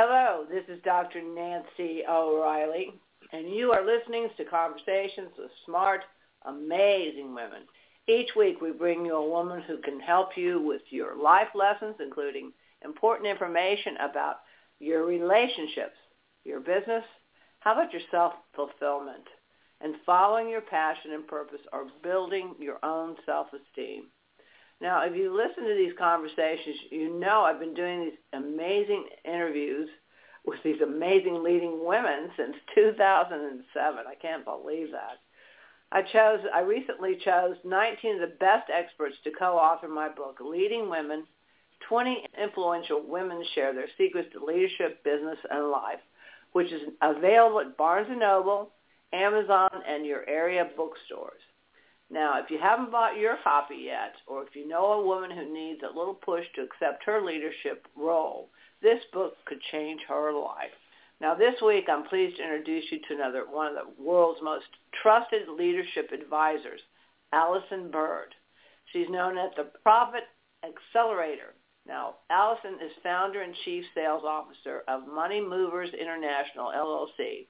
Hello, this is Dr. Nancy O'Reilly, and you are listening to Conversations with Smart, Amazing Women. Each week we bring you a woman who can help you with your life lessons, including important information about your relationships, your business, how about your self-fulfillment, and following your passion and purpose or building your own self-esteem. Now, if you listen to these conversations, you know I've been doing these amazing interviews with these amazing leading women since 2007. I can't believe that. I recently chose 19 of the best experts to co-author my book, Leading Women, 20 Influential Women Share Their Secrets to Leadership, Business, and Life, which is available at Barnes & Noble, Amazon, and your area bookstores. Now, if you haven't bought your copy yet, or if you know a woman who needs a little push to accept her leadership role, this book could change her life. Now, this week, I'm pleased to introduce you to another one of the world's most trusted leadership advisors, Allison Byrd. She's known as the Profit Accelerator. Now, Allison is founder and chief sales officer of Money Movers International, LLC.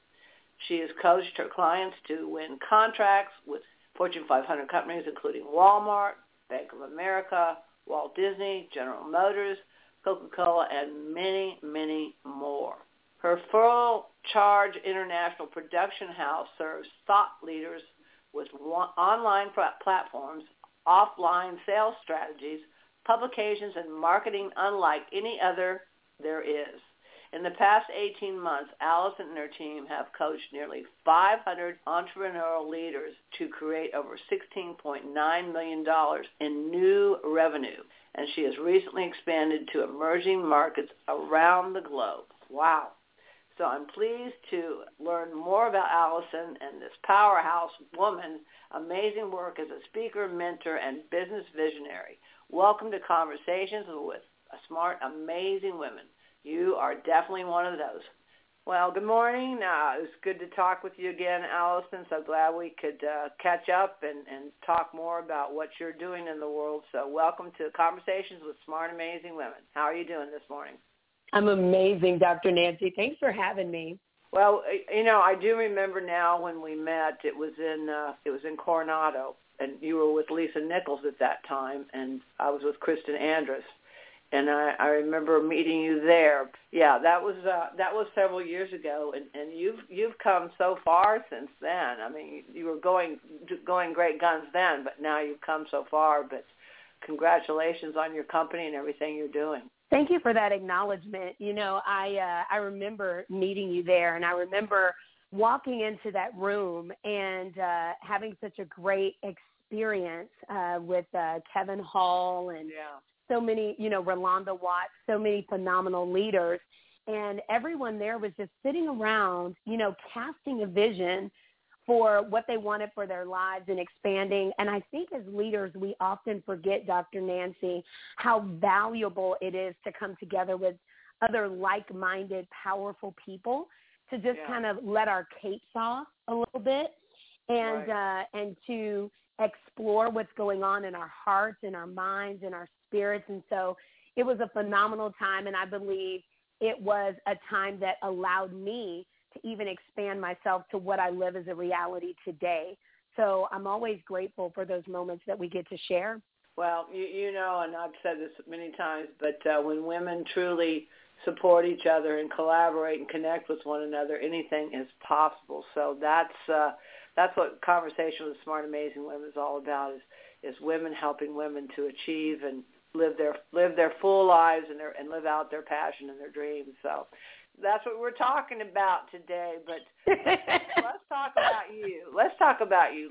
She has coached her clients to win contracts with Fortune 500 companies, including Walmart, Bank of America, Walt Disney, General Motors, Coca-Cola, and many, many more. Her full-charge international production house serves thought leaders with online platforms, offline sales strategies, publications, and marketing unlike any other there is. In the past 18 months, Allison and her team have coached nearly 500 entrepreneurial leaders to create over $16.9 million in new revenue, and she has recently expanded to emerging markets around the globe. Wow. So I'm pleased to learn more about Allison and this powerhouse woman's amazing work as a speaker, mentor, and business visionary. Welcome to Conversations with Smart, Amazing Women. You are definitely one of those. Well, good morning. It was good to talk with you again, Allison. So glad we could catch up and talk more about what you're doing in the world. So welcome to Conversations with Smart, Amazing Women. How are you doing this morning? I'm amazing, Dr. Nancy. Thanks for having me. Well, you know, I do remember now when we met. It was in Coronado, and you were with Lisa Nichols at that time, and I was with Kristen Andrus. And I remember meeting you there. Yeah, that was several years ago, and you've come so far since then. I mean, you were going great guns then, but now you've come so far. But congratulations on your company and everything you're doing. Thank you for that acknowledgement. You know, I remember meeting you there, and I remember walking into that room and having such a great experience with Kevin Hall and. Yeah. So many, you know, Rolanda Watts, so many phenomenal leaders. And everyone there was just sitting around, you know, casting a vision for what they wanted for their lives and expanding. And I think as leaders, we often forget, Dr. Nancy, how valuable it is to come together with other like-minded, powerful people to just kind of let our capes off a little bit and and to explore what's going on in our hearts and our minds and our spirits. And so it was a phenomenal time, and I believe it was a time that allowed me to even expand myself to what I live as a reality today. So I'm always grateful for those moments that we get to share. Well, you know, and I've said this many times, but when women truly support each other and collaborate and connect with one another, anything is possible. So that's what Conversation with Smart, Amazing Women is all about, is women helping women to achieve and live their full lives and live out their passion and their dreams. So that's what we're talking about today. But let's talk about you.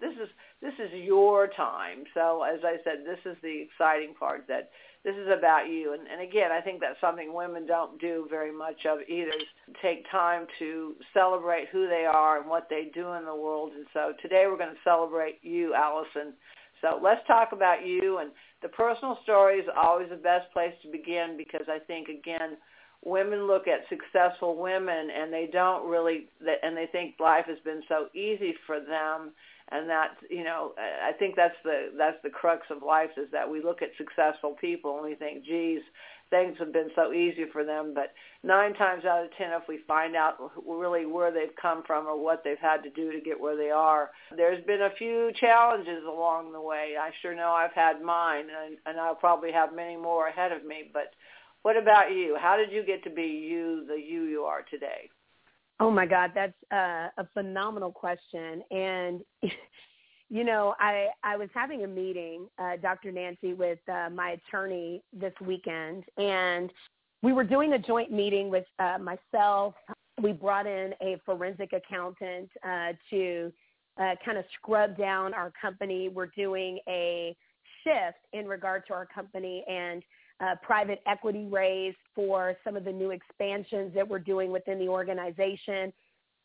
This is your time. So as I said, this is the exciting part, that this is about you. And again, I think that's something women don't do very much of either, is take time to celebrate who they are and what they do in the world. And so today we're going to celebrate you, Allison. So let's talk about you. And the personal story is always the best place to begin, because I think, again, women look at successful women and they don't really, and they think life has been so easy for them. And that's, you know, I think that's the crux of life, is that we look at successful people and we think, geez, things have been so easy for them, but 9 times out of 10, if we find out really where they've come from or what they've had to do to get where they are, there's been a few challenges along the way. I sure know I've had mine, and I'll probably have many more ahead of me, but what about you? How did you get to be you, the you you are today? Oh, my God, that's a phenomenal question. And, you know, I was having a meeting, Dr. Nancy, with my attorney this weekend, and we were doing a joint meeting with myself. We brought in a forensic accountant to kind of scrub down our company. We're doing a shift in regard to our company and private equity raise for some of the new expansions that we're doing within the organization.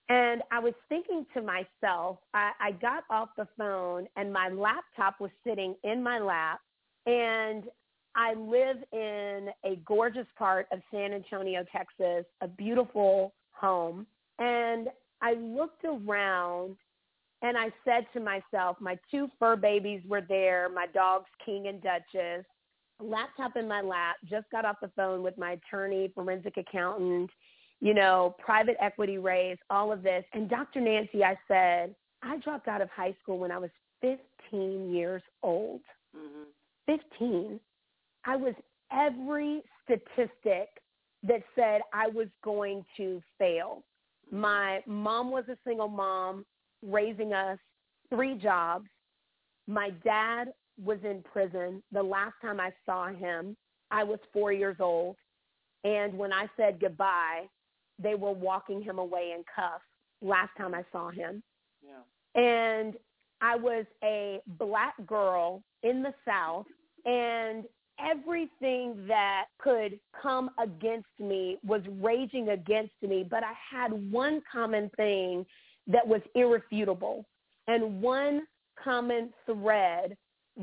And I was thinking to myself, I got off the phone and my laptop was sitting in my lap, and I live in a gorgeous part of San Antonio, Texas, a beautiful home. And I looked around and I said to myself, my 2 fur babies were there, my dogs, King and Duchess. Laptop in my lap, just got off the phone with my attorney, forensic accountant, you know, private equity raise, all of this. And Dr. Nancy, I said, I dropped out of high school when I was 15 years old. Mm-hmm. 15. I was every statistic that said I was going to fail. My mom was a single mom, raising us, 3 jobs. My dad was in prison. The last time I saw him, I was 4 years old. And when I said goodbye, they were walking him away in cuffs last time I saw him. Yeah. And I was a black girl in the South, and everything that could come against me was raging against me, but I had one common thing that was irrefutable and one common thread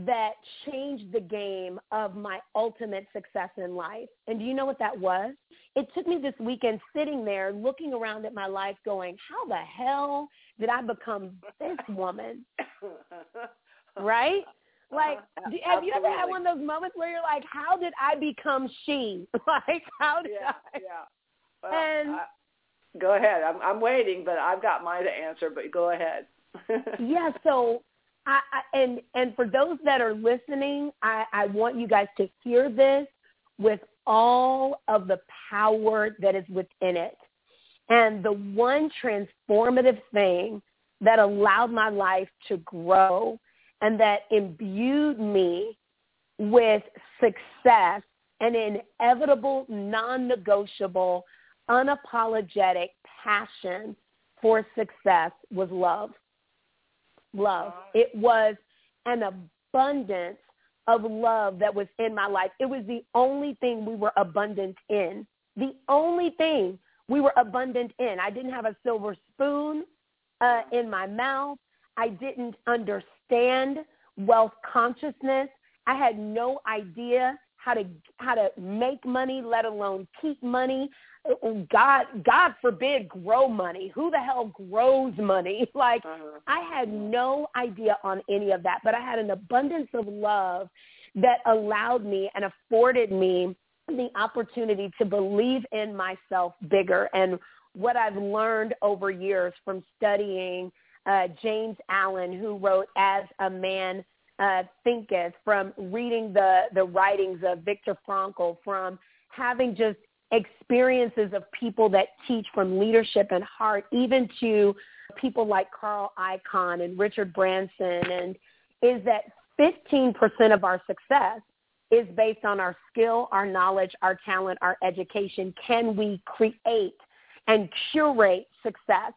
that changed the game of my ultimate success in life. And do you know what that was? It took me this weekend sitting there looking around at my life going, how the hell did I become this woman? Right? Like, have you ever had one of those moments where you're like, how did I become she? Like, how did I? Yeah. Well, and go ahead. I'm waiting, but I've got mine to answer, but go ahead. Yeah, so and for those that are listening, I want you guys to hear this with all of the power that is within it. And the one transformative thing that allowed my life to grow and that imbued me with success, an inevitable, non-negotiable, unapologetic passion for success, was love. Love. It was an abundance of love that was in my life. It was the only thing we were abundant in. The only thing we were abundant in. I didn't have a silver spoon in my mouth. I didn't understand wealth consciousness. I had no idea how to make money, let alone keep money. God forbid, grow money. Who the hell grows money? Like, I had no idea on any of that, but I had an abundance of love that allowed me and afforded me the opportunity to believe in myself bigger. And what I've learned over years from studying James Allen, who wrote As a Man Thinketh, from reading the writings of Viktor Frankl, from having just experiences of people that teach from leadership and heart, even to people like Carl Icahn and Richard Branson, and is that 15% of our success is based on our skill, our knowledge, our talent, our education. Can we create and curate success?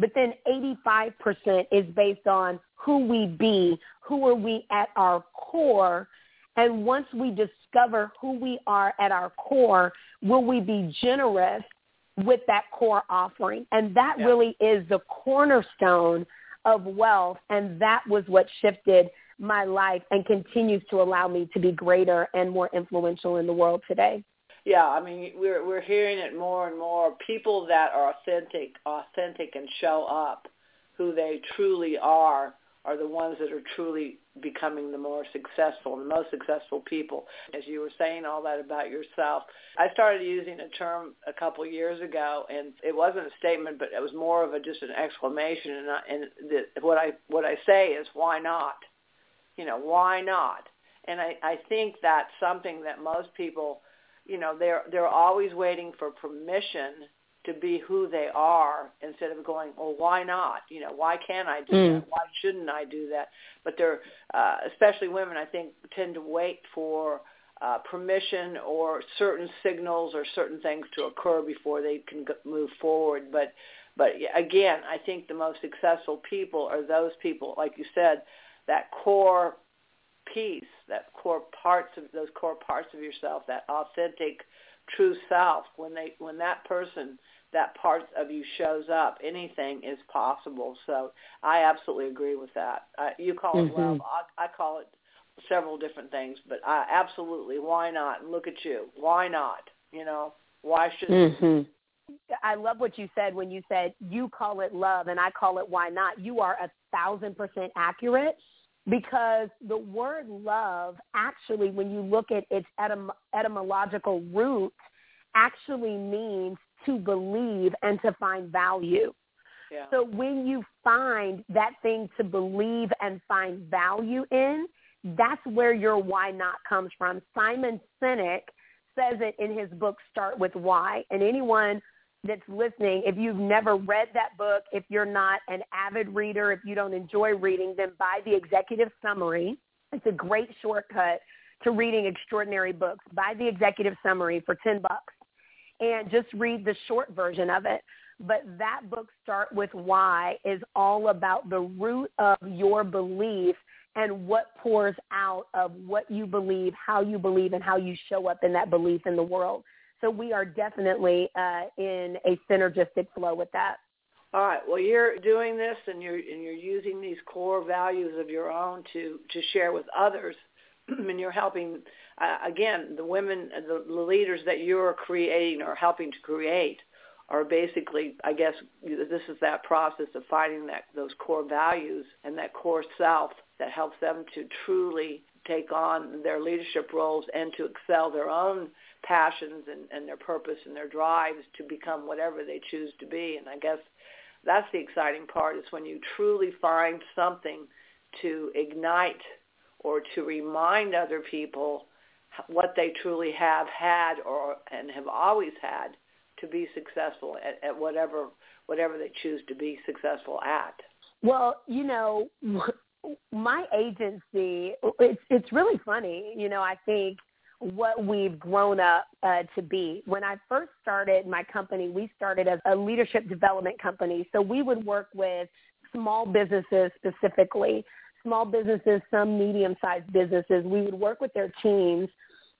But then 85% is based on who we be, who are we at our core. And once we discover who we are at our core, will we be generous with that core offering? And that really is the cornerstone of wealth. And that was what shifted my life and continues to allow me to be greater and more influential in the world today. Yeah, I mean, we're hearing it more and more. People that are authentic and show up who they truly are are the ones that are truly becoming the more successful, the most successful people. As you were saying all that about yourself, I started using a term a couple years ago, and it wasn't a statement, but it was more of a just an exclamation. What I say is, why not? You know, why not? And I think that's something that most people, you know, they're always waiting for permission to be who they are instead of going, well, why not? You know, why can't I do that? Why shouldn't I do that? But they're, especially women, I think, tend to wait for permission or certain signals or certain things to occur before they can move forward. But again, I think the most successful people are those people, like you said, that core piece, those core parts of yourself, that authentic true self. When that person, that part of you shows up, anything is possible. So I absolutely agree with that. You call it love. I call it several different things, but I absolutely, why not? Look at you. Why not? You know, why shouldn't you? I love what you said when you said you call it love and I call it why not. You are 1,000% accurate, because the word love actually, when you look at its etymological root, actually means to believe and to find value. Yeah. So when you find that thing to believe and find value in, that's where your why not comes from. Simon Sinek says it in his book, Start With Why. And anyone that's listening, if you've never read that book, if you're not an avid reader, if you don't enjoy reading, then buy the executive summary. It's a great shortcut to reading extraordinary books. Buy the executive summary for $10 and just read the short version of it. But that book, Start With Why, is all about the root of your belief and what pours out of what you believe, how you believe, and how you show up in that belief in the world. So we are definitely in a synergistic flow with that. All right. Well, you're doing this, and you're using these core values of your own to share with others, and you're helping, again, the women, the leaders that you're creating or helping to create are basically, I guess, this is that process of finding those core values and that core self that helps them to truly take on their leadership roles and to excel their own passions and their purpose and their drives to become whatever they choose to be. And I guess that's the exciting part, is when you truly find something to ignite or to remind other people what they truly have had and have always had to be successful at whatever they choose to be successful at. Well, you know, my agency, it's really funny, you know, I think what we've grown up to be. When I first started my company, we started as a leadership development company. So we would work with small businesses specifically, small businesses, some medium-sized businesses. We would work with their teams,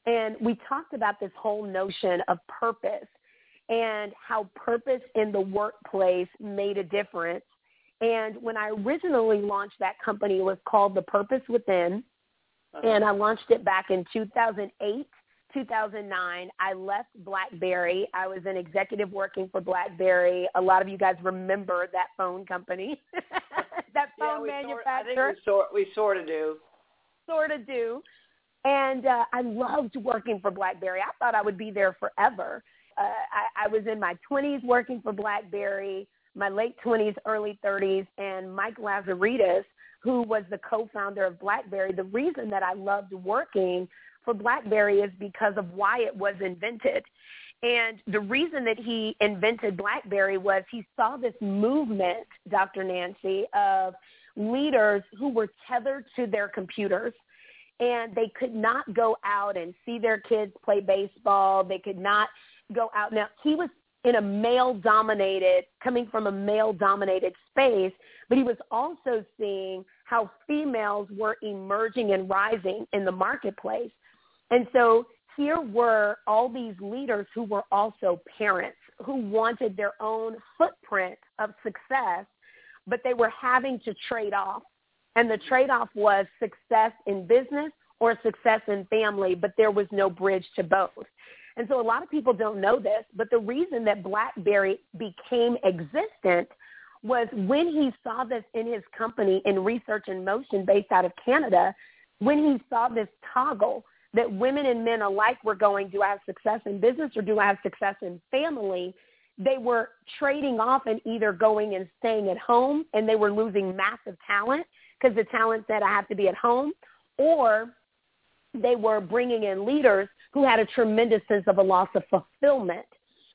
and we talked about this whole notion of purpose and how purpose in the workplace made a difference. And when I originally launched that company, it was called The Purpose Within, and I launched it back in 2008, 2009. I left BlackBerry. I was an executive working for BlackBerry. A lot of you guys remember that phone company, that phone manufacturer. I think we sort of do. And I loved working for BlackBerry. I thought I would be there forever. I was in my 20s working for BlackBerry, my late 20s, early 30s, and Mike Lazaridis, who was the co-founder of BlackBerry. The reason that I loved working for BlackBerry is because of why it was invented. And the reason that he invented BlackBerry was he saw this movement, Dr. Nancy, of leaders who were tethered to their computers, and they could not go out and see their kids play baseball. They could not go out. Now, he was coming from a male-dominated space, but he was also seeing how females were emerging and rising in the marketplace. And so here were all these leaders who were also parents, who wanted their own footprint of success, but they were having to trade off. And the trade-off was success in business or success in family, but there was no bridge to both. And so a lot of people don't know this, but the reason that BlackBerry became existent was when he saw this in his company in Research In Motion based out of Canada, when he saw this toggle that women and men alike were going, do I have success in business or do I have success in family? They were trading off and either going and staying at home, and they were losing massive talent because the talent said, I have to be at home, or they were bringing in leaders who had a tremendous sense of a loss of fulfillment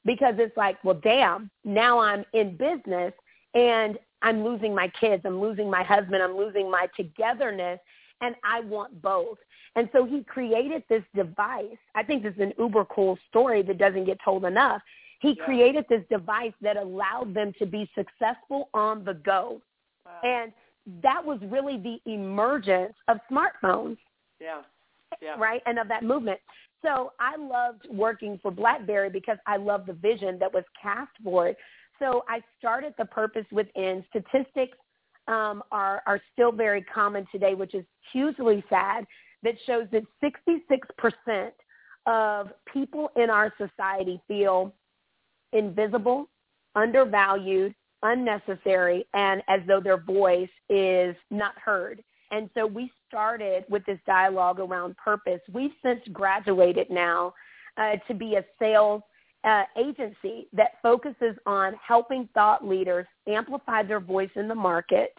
because it's like, well, damn, now I'm in business and I'm losing my kids, I'm losing my husband, I'm losing my togetherness, and I want both. And so he created this device. I think this is an uber cool story that doesn't get told enough. He created this device that allowed them to be successful on the go. Wow. And that was really the emergence of smartphones. Yeah. Yeah. Right? And of that movement. So I loved working for BlackBerry because I loved the vision that was cast for it. So I started The Purpose Within. Statistics are still very common today, which is hugely sad, that shows that 66% of people in our society feel invisible, undervalued, unnecessary, and as though their voice is not heard. And so we started with this dialogue around purpose. We've since graduated now to be a sales agency that focuses on helping thought leaders amplify their voice in the market,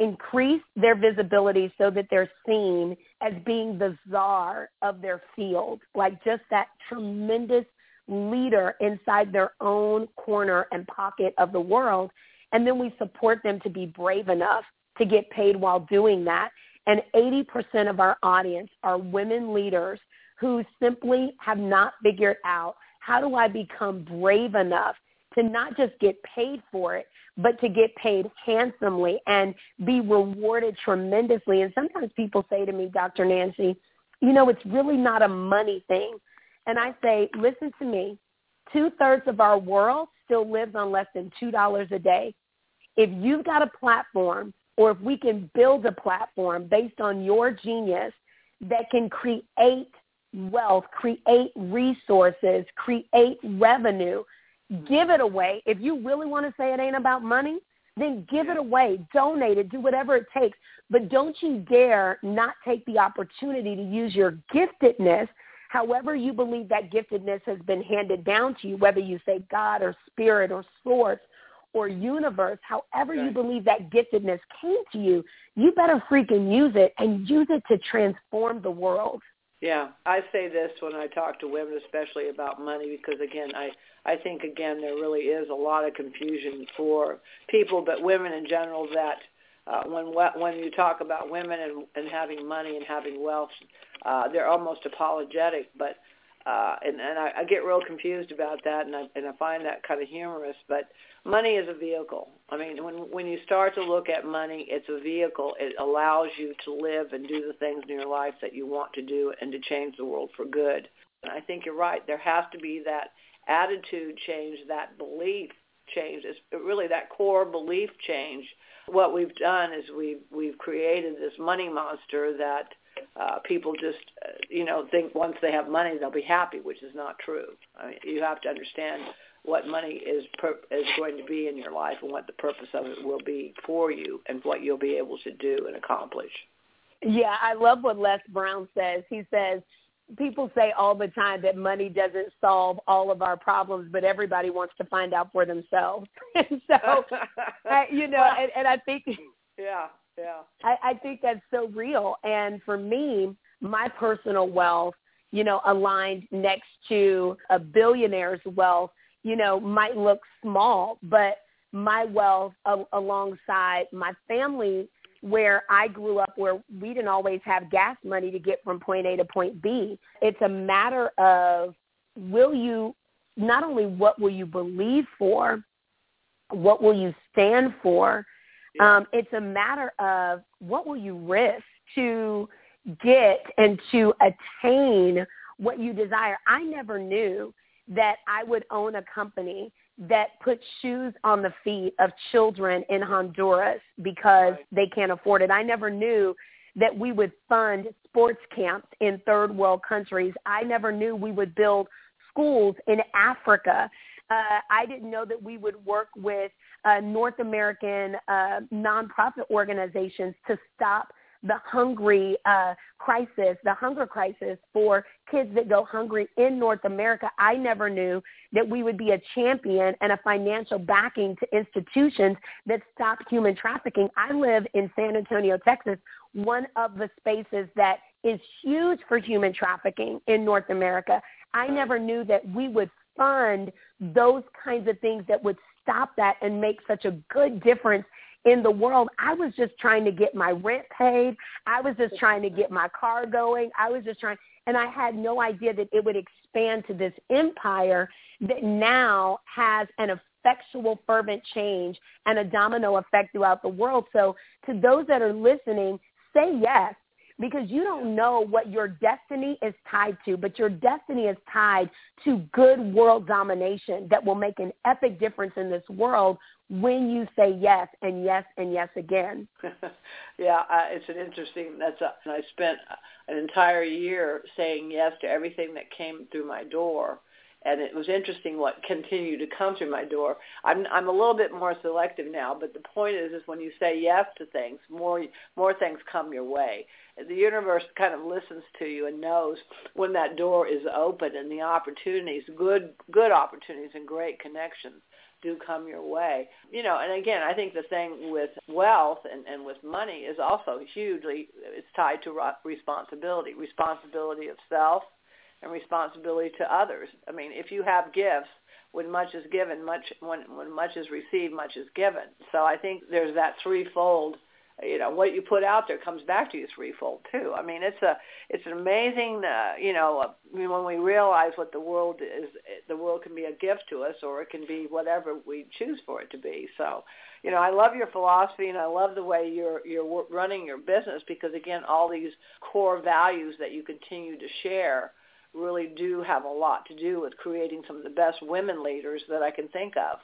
increase their visibility so that they're seen as being the czar of their field, like just that tremendous leader inside their own corner and pocket of the world. And then we support them to be brave enough to get paid while doing that. And 80% of our audience are women leaders who simply have not figured out, how do I become brave enough to not just get paid for it, but to get paid handsomely and be rewarded tremendously? And sometimes people say to me, Dr. Nancy, you know, it's really not a money thing. And I say, listen to me, 2/3 of our world still lives on less than $2 a day. If you've got a platform, or if we can build a platform based on your genius that can create wealth, create resources, create revenue, give it away. If you really want to say it ain't about money, then give it away, donate it, do whatever it takes. But don't you dare not take the opportunity to use your giftedness, however you believe that giftedness has been handed down to you, whether you say God or spirit or source or universe, however you believe that giftedness came to you, you better freaking use it and use it to transform the world. Yeah, I say this when I talk to women, especially about money, because, again, I think, again, there really is a lot of confusion for people, but women in general, that when you talk about women and having money and having wealth, they're almost apologetic, but and I get real confused about that, and I find that kind of humorous. But money is a vehicle. I mean, when you start to look at money, it's a vehicle. It allows you to live and do the things in your life that you want to do and to change the world for good. And I think you're right. There has to be that attitude change, that belief change. It's really that core belief change. What we've done is we've created this money monster that people just, think once they have money, they'll be happy, which is not true. I mean, you have to understand what money is going to be in your life and what the purpose of it will be for you and what you'll be able to do and accomplish. Yeah, I love what Les Brown says. He says, people say all the time that money doesn't solve all of our problems, but everybody wants to find out for themselves. And so, I think... Yeah. Yeah, I think that's so real. And for me, my personal wealth, aligned next to a billionaire's wealth, might look small, but my wealth alongside my family, where I grew up, where we didn't always have gas money to get from point A to point B. It's a matter of what will you believe for, what will you stand for? It's a matter of what will you risk to get and to attain what you desire. I never knew that I would own a company that put shoes on the feet of children in Honduras because they can't afford it. I never knew that we would fund sports camps in third world countries. I never knew we would build schools in Africa. I didn't know that we would work with North American nonprofit organizations to stop the hungry crisis, the hunger crisis for kids that go hungry in North America. I never knew that we would be a champion and a financial backing to institutions that stop human trafficking. I live in San Antonio, Texas, one of the spaces that is huge for human trafficking in North America. I never knew that we would fund those kinds of things that would stop that and make such a good difference in the world. I was just trying to get my rent paid. I was just trying to get my car going. I was just trying, and I had no idea that it would expand to this empire that now has an effectual, fervent change and a domino effect throughout the world. So to those that are listening, say yes, because you don't know what your destiny is tied to, but your destiny is tied to good world domination that will make an epic difference in this world when you say yes and yes and yes again. Yeah, it's an interesting, I spent an entire year saying yes to everything that came through my door. And it was interesting what continued to come through my door. I'm a little bit more selective now, but the point is when you say yes to things, more things come your way. The universe kind of listens to you and knows when that door is open and the opportunities, good opportunities and great connections do come your way. You know, and again, I think the thing with wealth and with money is also hugely, it's tied to responsibility, responsibility of self, and responsibility to others. I mean, if you have gifts, when much is given, when much is received, much is given. So I think there's that threefold. You know, what you put out there comes back to you threefold too. I mean, it's an amazing. When we realize what the world is, the world can be a gift to us, or it can be whatever we choose for it to be. So, you know, I love your philosophy, and I love the way you're running your business, because again, all these core values that you continue to share really do have a lot to do with creating some of the best women leaders that I can think of.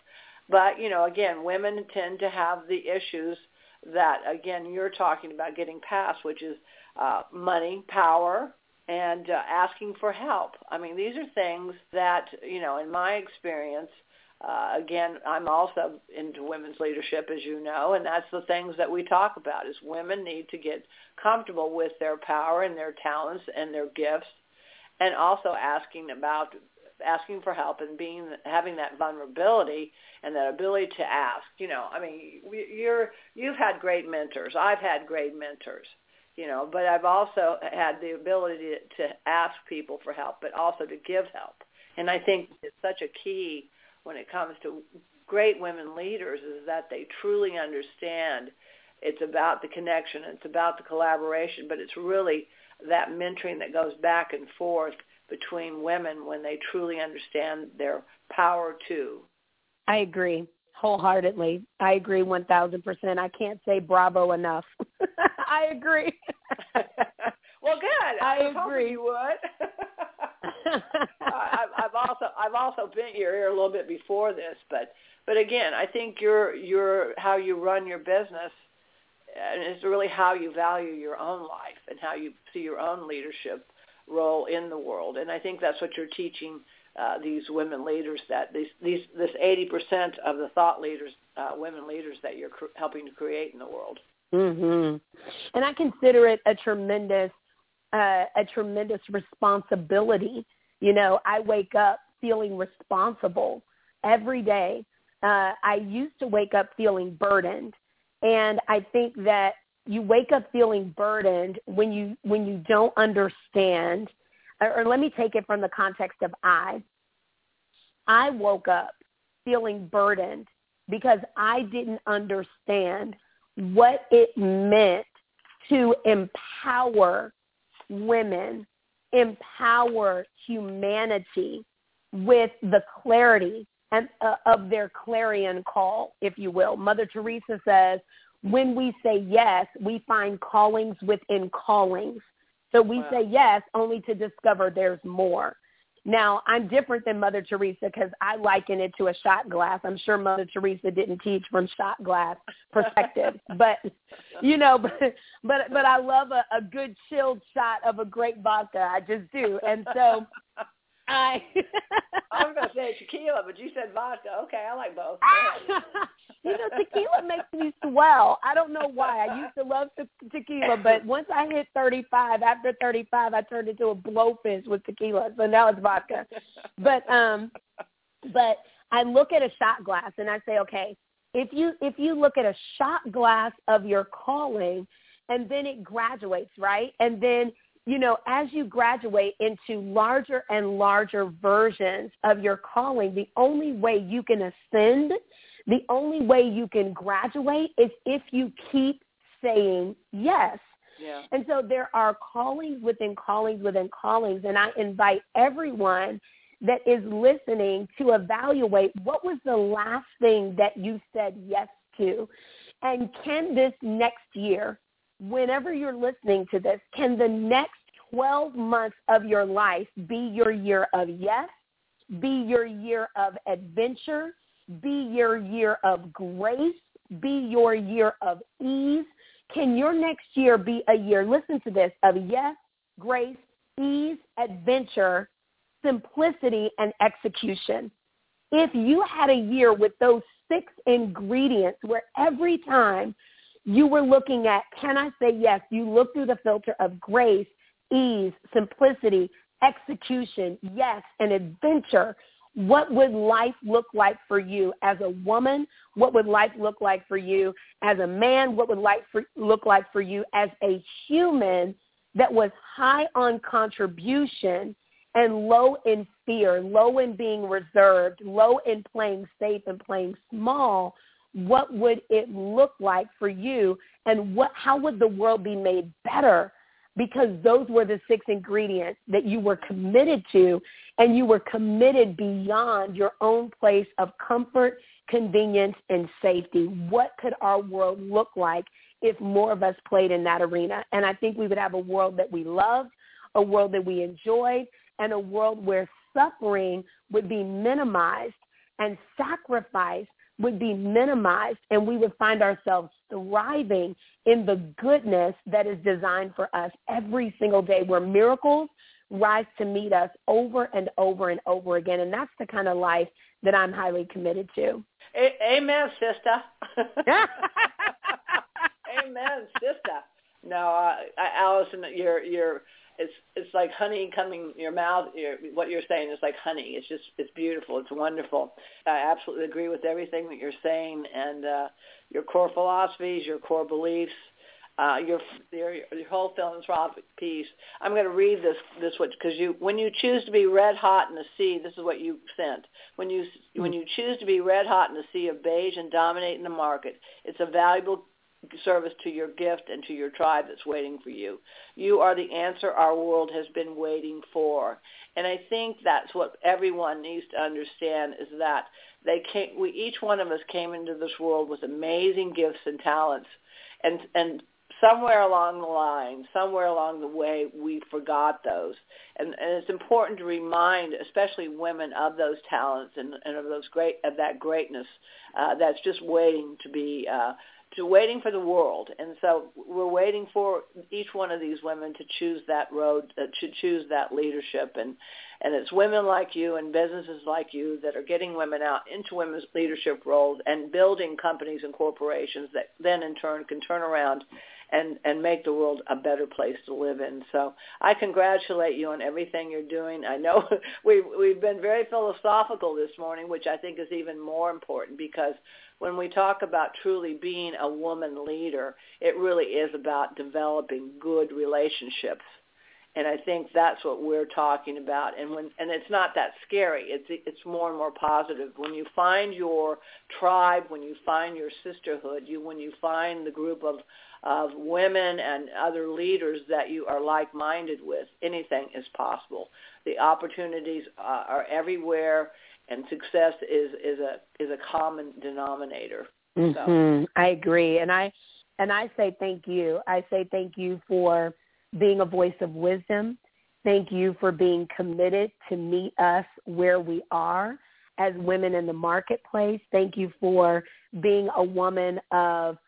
But, you know, again, women tend to have the issues that, again, you're talking about getting past, which is money, power, and asking for help. I mean, these are things that, you know, in my experience, again, I'm also into women's leadership, as you know, and that's the things that we talk about is women need to get comfortable with their power and their talents and their gifts, and also asking for help and having that vulnerability and that ability to ask. You know, I mean, you've had great mentors. I've had great mentors, you know, but I've also had the ability to ask people for help, but also to give help. And I think it's such a key when it comes to great women leaders is that they truly understand it's about the connection, it's about the collaboration, but it's really that mentoring that goes back and forth between women when they truly understand their power too. I agree wholeheartedly. I agree 1,000%. I can't say bravo enough. I agree. Well, good. I agree. You would. I've also been here a little bit before this, but again, I think your how you run your business. And it's really how you value your own life and how you see your own leadership role in the world. And I think that's what you're teaching these women leaders, that this 80% of the thought leaders, women leaders that you're helping to create in the world. Mm-hmm. And I consider it a tremendous responsibility. You know, I wake up feeling responsible every day. I used to wake up feeling burdened. And I think that you wake up feeling burdened when you don't understand, or let me take it from the context of I woke up feeling burdened because I didn't understand what it meant to empower women, empower humanity with the clarity and of their clarion call, if you will. Mother Teresa says, when we say yes, we find callings within callings. So we say yes only to discover there's more. Now, I'm different than Mother Teresa because I liken it to a shot glass. I'm sure Mother Teresa didn't teach from shot glass perspective. but I love a good chilled shot of a great vodka. I just do. And so I was going to say tequila, but you said vodka. Okay, I like both. You know, tequila makes me swell. I don't know why. I used to love tequila, but once I hit 35, after 35, I turned into a blowfish with tequila. So now it's vodka. But I look at a shot glass and I say, okay, if you look at a shot glass of your calling, and then it graduates, right? And then, you know, as you graduate into larger and larger versions of your calling, the only way you can ascend, the only way you can graduate is if you keep saying yes. Yeah. And so there are callings within callings within callings, and I invite everyone that is listening to evaluate what was the last thing that you said yes to, and can this next year, whenever you're listening to this, can the next 12 months of your life be your year of yes, be your year of adventure, be your year of grace, be your year of ease? Can your next year be a year, listen to this, of yes, grace, ease, adventure, simplicity, and execution? If you had a year with those 6 ingredients where every time you were looking at, can I say yes? You look through the filter of grace, ease, simplicity, execution, yes, and adventure. What would life look like for you as a woman? What would life look like for you as a man? What would life look like for you as a human that was high on contribution and low in fear, low in being reserved, low in playing safe and playing small? What would it look like for you, and how would the world be made better? Because those were the 6 ingredients that you were committed to, and you were committed beyond your own place of comfort, convenience, and safety. What could our world look like if more of us played in that arena? And I think we would have a world that we loved, a world that we enjoyed, and a world where suffering would be minimized and sacrifice would be minimized, and we would find ourselves thriving in the goodness that is designed for us every single day, where miracles rise to meet us over and over and over again. And that's the kind of life that I'm highly committed to. Amen, sister. Amen, sister. No, Allison, it's like honey coming your mouth. What you're saying is like honey. It's beautiful. It's wonderful. I absolutely agree with everything that you're saying, and your core philosophies, your core beliefs, your whole philanthropic piece. I'm going to read this one, because when you choose to be red hot in the sea, this is what you sent. When you choose to be red hot in the sea of beige and dominate in the market, it's a valuable service to your gift and to your tribe that's waiting for you. You are the answer our world has been waiting for. And I think that's what everyone needs to understand, is that each one of us came into this world with amazing gifts and talents, and somewhere along the way, we forgot those. And it's important to remind, especially women, of those talents and of that greatness that's just waiting to be waiting for the world. And so we're waiting for each one of these women to choose that road, to choose that leadership. And it's women like you and businesses like you that are getting women out into women's leadership roles and building companies and corporations that then in turn can turn around and make the world a better place to live in. So I congratulate you on everything you're doing. I know we've been very philosophical this morning, which I think is even more important, because when we talk about truly being a woman leader, it really is about developing good relationships. And I think that's what we're talking about. And it's not that scary. It's more and more positive. When you find your tribe, when you find your sisterhood, when you find the group of women and other leaders that you are like-minded with, anything is possible. The opportunities are everywhere, and success is a common denominator. Mm-hmm. So. I agree, and I say thank you. I say thank you for being a voice of wisdom. Thank you for being committed to meet us where we are as women in the marketplace. Thank you for being a woman of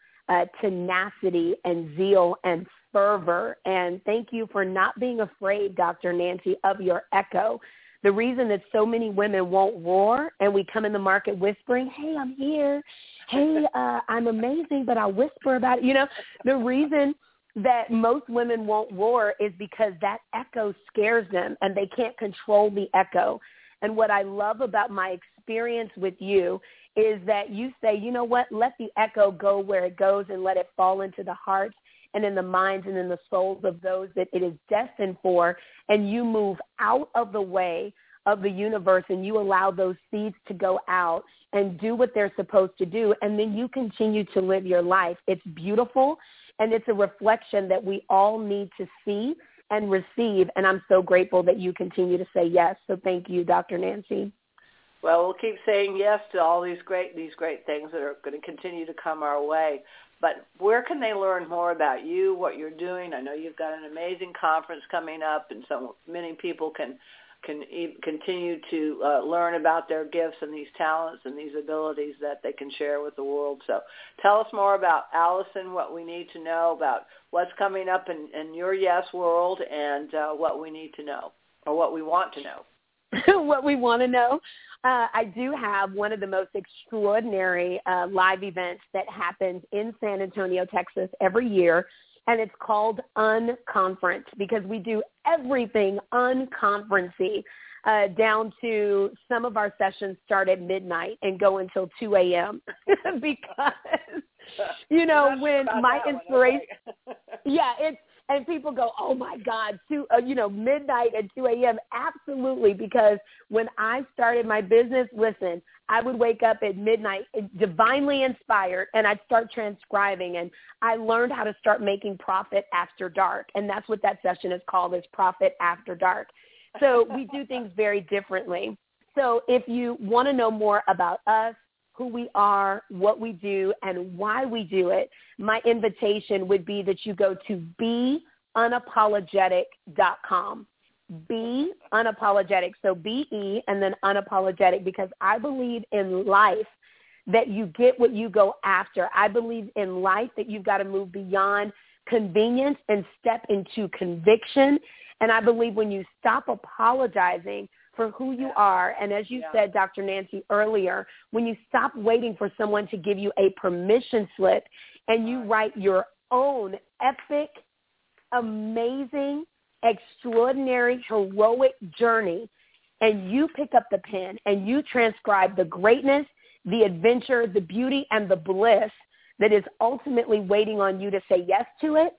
tenacity and zeal and fervor. And thank you for not being afraid, Dr. Nancy, of your echo. The reason that so many women won't roar and we come in the market whispering, hey, I'm here. Hey, I'm amazing, but I whisper about it. You know, the reason that most women won't roar is because that echo scares them and they can't control the echo. And what I love about my experience with you is that you say, you know what, let the echo go where it goes and let it fall into the hearts and in the minds and in the souls of those that it is destined for. And you move out of the way of the universe and you allow those seeds to go out and do what they're supposed to do. And then you continue to live your life. It's beautiful. And it's a reflection that we all need to see and receive. And I'm so grateful that you continue to say yes. So thank you, Dr. Nancy. Well, we'll keep saying yes to all these great things that are going to continue to come our way. But where can they learn more about you, what you're doing? I know you've got an amazing conference coming up, and so many people can continue to learn about their gifts and these talents and these abilities that they can share with the world. So tell us more about Allison, what we need to know about what's coming up in your yes world, and what we need to know, or what we want to know. What we want to know. I do have one of the most extraordinary live events that happens in San Antonio, Texas every year, and it's called Unconference, because we do everything unconference-y, down to some of our sessions start at midnight and go until 2 a.m. because, you know, when my inspiration, yeah, it's, and people go, oh, my God, midnight at 2 a.m. Absolutely, because when I started my business, listen, I would wake up at midnight, divinely inspired, and I'd start transcribing. And I learned how to start making profit after dark. And that's what that session is called, is Profit After Dark. So we do things very differently. So if you want to know more about us, who we are, what we do, and why we do it, my invitation would be that you go to BeUnapologetic.com. BeUnapologetic. So B-E and then unapologetic, because I believe in life that you get what you go after. I believe in life that you've got to move beyond convenience and step into conviction. And I believe when you stop apologizing for who you are, and as you said, Dr. Nancy, earlier, when you stop waiting for someone to give you a permission slip and you write your own epic, amazing, extraordinary, heroic journey, and you pick up the pen and you transcribe the greatness, the adventure, the beauty, and the bliss that is ultimately waiting on you to say yes to it,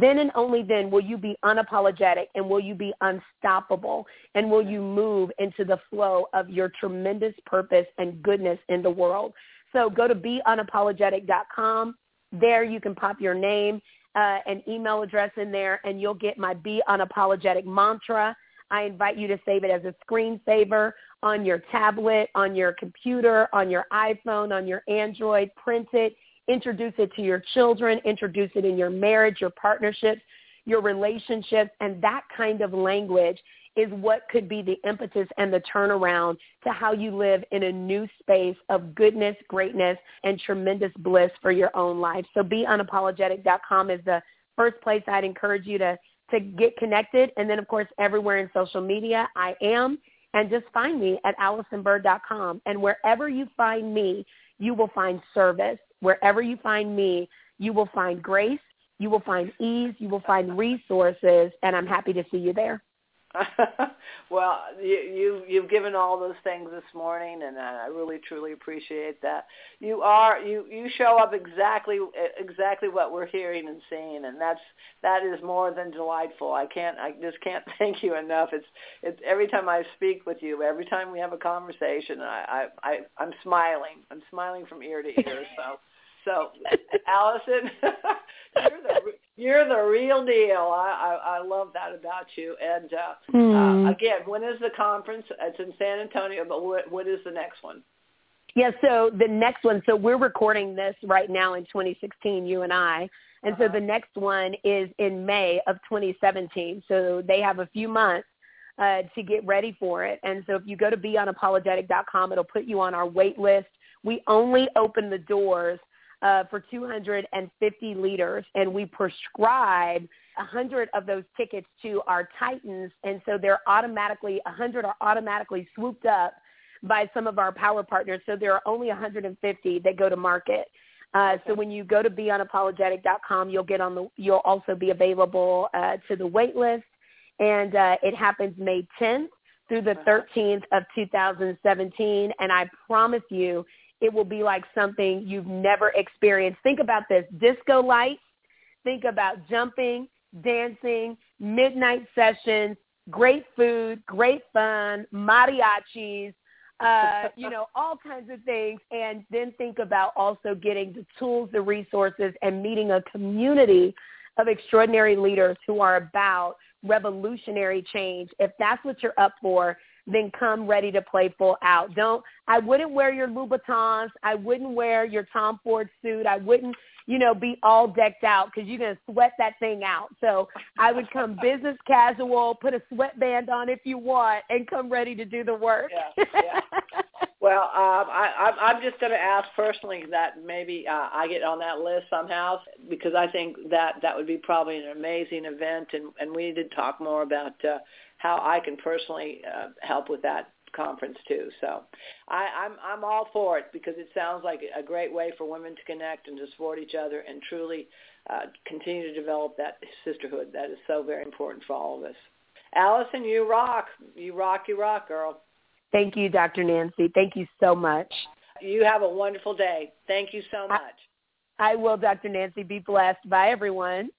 then and only then will you be unapologetic, and will you be unstoppable, and will you move into the flow of your tremendous purpose and goodness in the world. So go to BeUnapologetic.com. There you can pop your name and email address in there, and you'll get my Be Unapologetic mantra. I invite you to save it as a screensaver on your tablet, on your computer, on your iPhone, on your Android. Print it. Introduce it to your children, introduce it in your marriage, your partnerships, your relationships, and that kind of language is what could be the impetus and the turnaround to how you live in a new space of goodness, greatness, and tremendous bliss for your own life. So BeUnapologetic.com is the first place I'd encourage you to get connected. And then, of course, everywhere in social media, I am. And just find me at AllisonBird.com. And wherever you find me, you will find service. Wherever you find me, you will find grace, you will find ease, you will find resources, and I'm happy to see you there. Well, you've given all those things this morning, and I really truly appreciate that. You show up exactly what we're hearing and seeing, and that is more than delightful. I just can't thank you enough. It's every time I speak with you, every time we have a conversation, I'm smiling. I'm smiling from ear to ear. So, Allison, you're the real deal. I love that about you. And again, when is the conference? It's in San Antonio, but what is the next one? Yeah, so the next one, so we're recording this right now in 2016, you and I. And so the next one is in May of 2017. So they have a few months to get ready for it. And so if you go to BeUnapologetic.com, it'll put you on our wait list. We only open the doors for 250 leaders, and we prescribe 100 of those tickets to our Titans, and so they're automatically, 100 are automatically swooped up by some of our power partners, so there are only 150 that go to market. So when you go to BeUnapologetic.com, you'll also be available to the wait list, and it happens May 10th through the 13th of 2017, and I promise you it will be like something you've never experienced. Think about this: disco lights, think about jumping, dancing, midnight sessions, great food, great fun, mariachis, all kinds of things. And then think about also getting the tools, the resources, and meeting a community of extraordinary leaders who are about revolutionary change. If that's what you're up for, then come ready to play full out. I wouldn't wear your Louboutins. I wouldn't wear your Tom Ford suit. I wouldn't, be all decked out, because you're going to sweat that thing out. So I would come business casual, put a sweatband on if you want, and come ready to do the work. Yeah. Well, I'm just going to ask personally that maybe I get on that list somehow, because I think that would be probably an amazing event, and we need to talk more about how I can personally help with that conference too. So I'm all for it, because it sounds like a great way for women to connect and to support each other and truly continue to develop that sisterhood that is so very important for all of us. Allison, you rock. You rock, girl. Thank you, Dr. Nancy. Thank you so much. You have a wonderful day. Thank you so much. I will, Dr. Nancy. Be blessed. Bye, everyone.